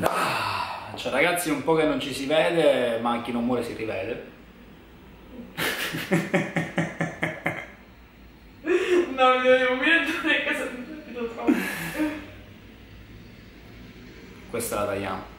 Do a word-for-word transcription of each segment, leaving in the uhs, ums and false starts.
Ah, cioè ragazzi, un po' che non ci si vede, ma chi non muore si rivede. No, mi devo mettere a casa di troppo. Questa la tagliamo.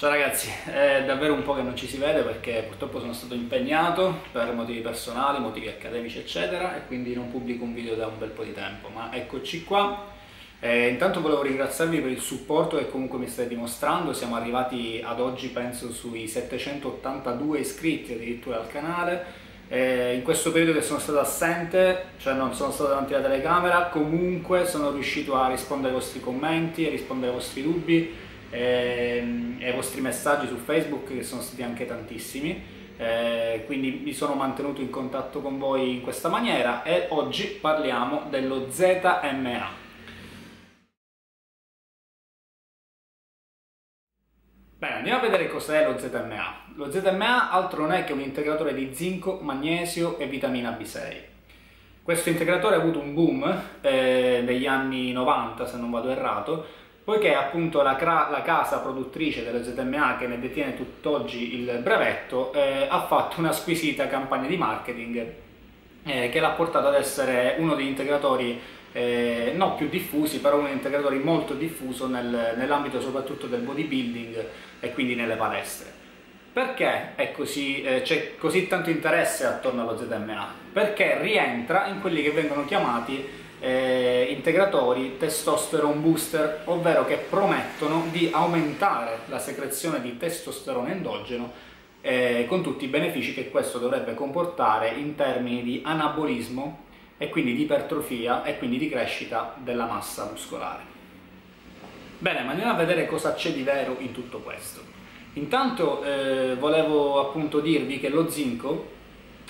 Ciao ragazzi, è davvero un po' che non ci si vede perché purtroppo sono stato impegnato per motivi personali, motivi accademici eccetera, e quindi non pubblico un video da un bel po' di tempo, ma eccoci qua. Eh, intanto volevo ringraziarvi per il supporto che comunque mi state dimostrando. Siamo arrivati ad oggi penso sui settecentottantadue iscritti addirittura al canale. Eh, in questo periodo che sono stato assente, cioè non sono stato davanti alla telecamera, comunque sono riuscito a rispondere ai vostri commenti, a rispondere ai vostri dubbi e ai vostri messaggi su Facebook, che sono stati anche tantissimi, eh, quindi mi sono mantenuto in contatto con voi in questa maniera. E oggi parliamo dello Z M A. Bene, andiamo a vedere cos'è lo Z M A. Lo Z M A altro non è che un integratore di zinco, magnesio e vitamina B sei. Questo integratore ha avuto un boom eh, negli anni novanta, se non vado errato, poiché appunto la, la casa produttrice dello Z M A, che ne detiene tutt'oggi il brevetto, eh, ha fatto una squisita campagna di marketing eh, che l'ha portato ad essere uno degli integratori eh, non più diffusi, però un integratore molto diffuso nel, nell'ambito soprattutto del bodybuilding e quindi nelle palestre. Perché c'è così, eh, così tanto interesse attorno allo Z M A? Perché rientra in quelli che vengono chiamati Eh, integratori testosterone booster, ovvero che promettono di aumentare la secrezione di testosterone endogeno eh, con tutti i benefici che questo dovrebbe comportare in termini di anabolismo e quindi di ipertrofia e quindi di crescita della massa muscolare. Bene, ma andiamo a vedere cosa c'è di vero in tutto questo. Intanto eh, volevo appunto dirvi che lo zinco,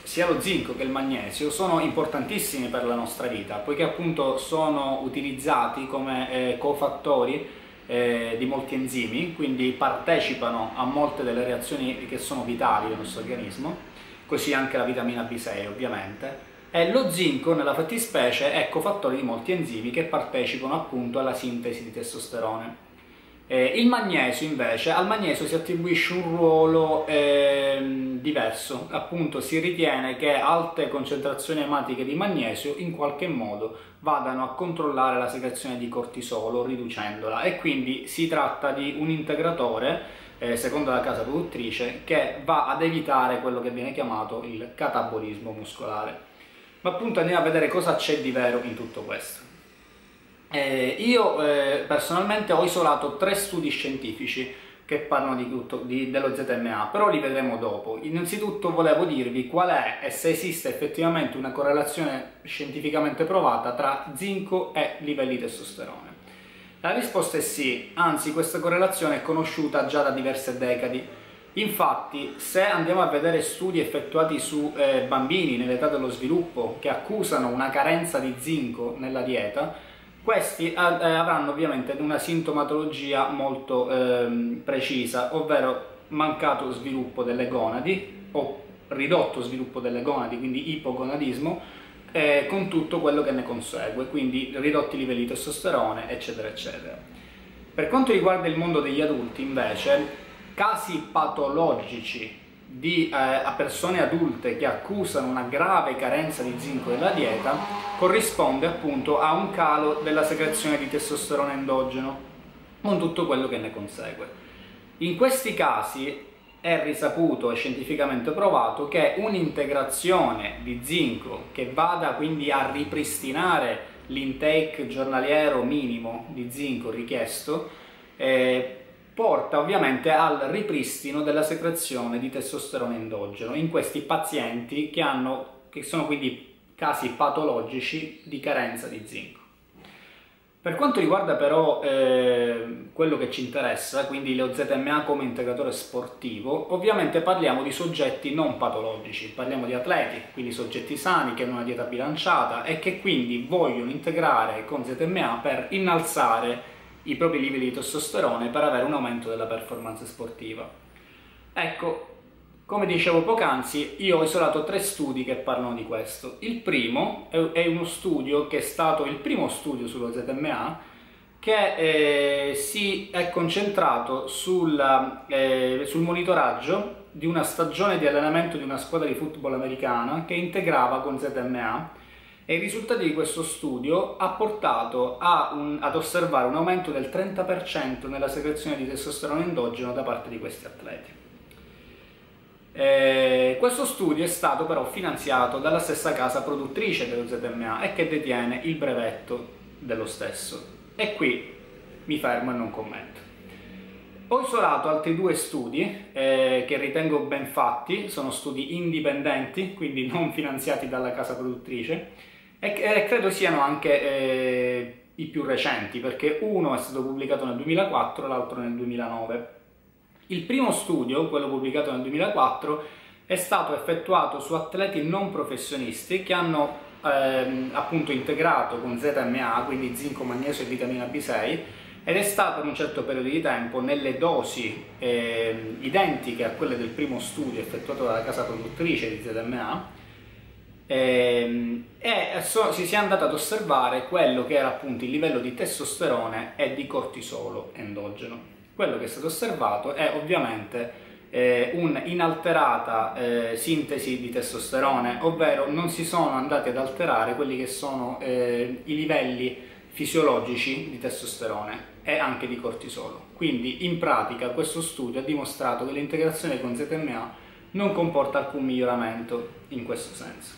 sia lo zinco che il magnesio, sono importantissimi per la nostra vita, poiché appunto sono utilizzati come eh, cofattori eh, di molti enzimi, quindi partecipano a molte delle reazioni che sono vitali del nostro organismo, così anche la vitamina B sei ovviamente. E lo zinco nella fattispecie è cofattore di molti enzimi che partecipano appunto alla sintesi di testosterone. Eh, il magnesio invece, al magnesio si attribuisce un ruolo eh, diverso, appunto si ritiene che alte concentrazioni ematiche di magnesio in qualche modo vadano a controllare la secrezione di cortisolo riducendola, e quindi si tratta di un integratore, eh, secondo la casa produttrice, che va ad evitare quello che viene chiamato il catabolismo muscolare. Ma appunto andiamo a vedere cosa c'è di vero in tutto questo. Eh, io eh, personalmente ho isolato tre studi scientifici che parlano di tutto, di, dello Z M A, però li vedremo dopo. Innanzitutto volevo dirvi qual è e se esiste effettivamente una correlazione scientificamente provata tra zinco e livelli di testosterone. La risposta è sì, anzi questa correlazione è conosciuta già da diverse decadi. Infatti, se andiamo a vedere studi effettuati su eh, bambini nell'età dello sviluppo che accusano una carenza di zinco nella dieta, questi avranno ovviamente una sintomatologia molto eh, precisa, ovvero mancato sviluppo delle gonadi o ridotto sviluppo delle gonadi, quindi ipogonadismo, eh, con tutto quello che ne consegue, quindi ridotti livelli di testosterone, eccetera, eccetera. Per quanto riguarda il mondo degli adulti, invece, casi patologici di, eh, a persone adulte che accusano una grave carenza di zinco nella dieta corrisponde appunto a un calo della secrezione di testosterone endogeno con tutto quello che ne consegue. In questi casi è risaputo e scientificamente provato che un'integrazione di zinco che vada quindi a ripristinare l'intake giornaliero minimo di zinco richiesto eh, porta ovviamente al ripristino della secrezione di testosterone endogeno in questi pazienti che, hanno, che sono quindi casi patologici di carenza di zinco. Per quanto riguarda però eh, quello che ci interessa, quindi lo Z M A come integratore sportivo, ovviamente parliamo di soggetti non patologici, parliamo di atleti, quindi soggetti sani che hanno una dieta bilanciata e che quindi vogliono integrare con Z M A per innalzare i propri livelli di testosterone per avere un aumento della performance sportiva. Ecco, Come dicevo poc'anzi, io ho isolato tre studi che parlano di questo. Il primo è uno studio che è stato il primo studio sullo Z M A che eh, si è concentrato sul, eh, sul monitoraggio di una stagione di allenamento di una squadra di football americana che integrava con Z M A, e i risultati di questo studio ha portato a un, ad osservare un aumento del trenta per cento nella secrezione di testosterone endogeno da parte di questi atleti. Eh, questo studio è stato però finanziato dalla stessa casa produttrice dello Z M A e che detiene il brevetto dello stesso. E qui mi fermo e non commento. Ho isolato altri due studi eh, che ritengo ben fatti, sono studi indipendenti, quindi non finanziati dalla casa produttrice, e, e credo siano anche eh, i più recenti, perché uno è stato pubblicato nel duemilaquattro, l'altro nel duemilanove. Il primo studio, quello pubblicato nel duemilaquattro, è stato effettuato su atleti non professionisti che hanno ehm, appunto integrato con Z M A, quindi zinco, magnesio e vitamina B sei, ed è stato in un certo periodo di tempo nelle dosi ehm, identiche a quelle del primo studio effettuato dalla casa produttrice di Z M A, ehm, e so, si è andato ad osservare quello che era appunto il livello di testosterone e di cortisolo endogeno. Quello che è stato osservato è ovviamente eh, un'inalterata eh, sintesi di testosterone, ovvero non si sono andati ad alterare quelli che sono eh, i livelli fisiologici di testosterone e anche di cortisolo. Quindi in pratica questo studio ha dimostrato che l'integrazione con Z M A non comporta alcun miglioramento in questo senso.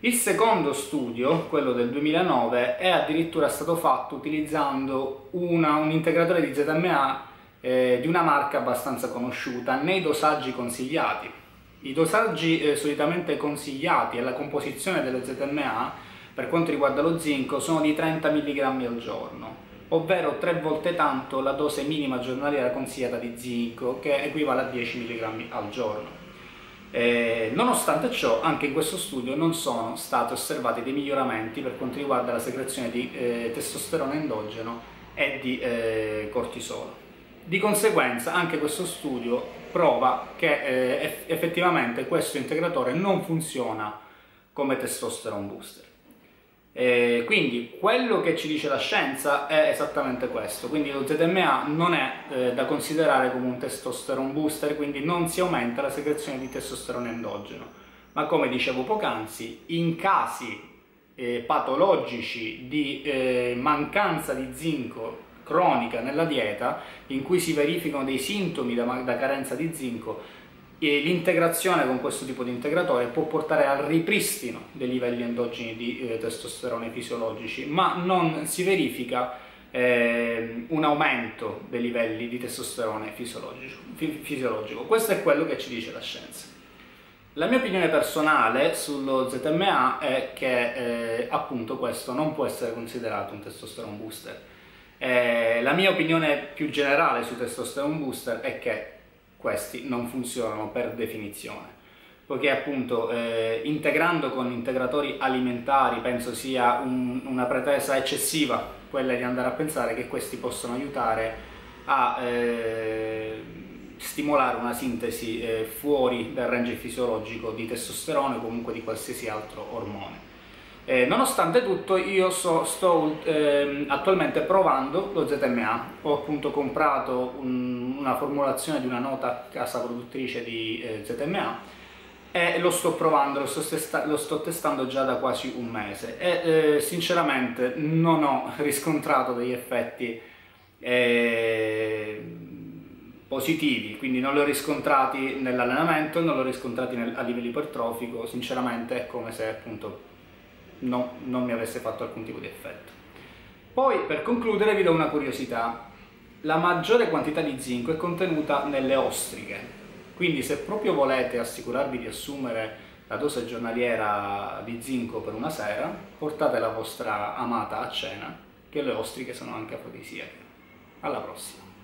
Il secondo studio, quello del duemilanove, è addirittura stato fatto utilizzando una, un integratore di Z M A Eh, di una marca abbastanza conosciuta nei dosaggi consigliati. I dosaggi eh, solitamente consigliati e la composizione dello Z M A per quanto riguarda lo zinco sono di trenta milligrammi al giorno, ovvero tre volte tanto la dose minima giornaliera consigliata di zinco, che equivale a dieci milligrammi al giorno. Eh, nonostante ciò, anche in questo studio non sono stati osservati dei miglioramenti per quanto riguarda la secrezione di eh, testosterone endogeno e di eh, cortisolo. Di conseguenza anche questo studio prova che eh, effettivamente questo integratore non funziona come testosterone booster. E quindi quello che ci dice la scienza è esattamente questo, quindi lo Z M A non è eh, da considerare come un testosterone booster, quindi non si aumenta la secrezione di testosterone endogeno, ma come dicevo poc'anzi, in casi eh, patologici di eh, mancanza di zinco cronica nella dieta, in cui si verificano dei sintomi da, da carenza di zinco, e l'integrazione con questo tipo di integratore può portare al ripristino dei livelli endogeni di eh, testosterone fisiologici, ma non si verifica eh, un aumento dei livelli di testosterone fisiologico, fi, fisiologico. Questo è quello che ci dice la scienza. La mia opinione personale sullo Z M A è che eh, appunto questo non può essere considerato un testosterone booster. Eh, la mia opinione più generale su testosterone booster è che questi non funzionano per definizione, poiché appunto eh, integrando con integratori alimentari penso sia un, una pretesa eccessiva quella di andare a pensare che questi possano aiutare a eh, stimolare una sintesi eh, fuori dal range fisiologico di testosterone o comunque di qualsiasi altro ormone. Eh, nonostante tutto io so, sto eh, attualmente provando lo Z M A, ho appunto comprato un, una formulazione di una nota casa produttrice di eh, Z M A e lo sto provando, lo sto, testa lo sto testando già da quasi un mese e eh, sinceramente non ho riscontrato degli effetti eh, positivi, quindi non li ho riscontrati nell'allenamento, non li ho riscontrati nel, a livello ipertrofico, sinceramente è come se appunto No, non mi avesse fatto alcun tipo di effetto. Poi per concludere vi do una curiosità: la maggiore quantità di zinco è contenuta nelle ostriche, quindi se proprio volete assicurarvi di assumere la dose giornaliera di zinco per una sera, portate la vostra amata a cena, che le ostriche sono anche afrodisiache. Alla prossima!